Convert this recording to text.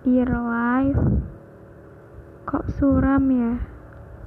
Dear Life, kok suram ya?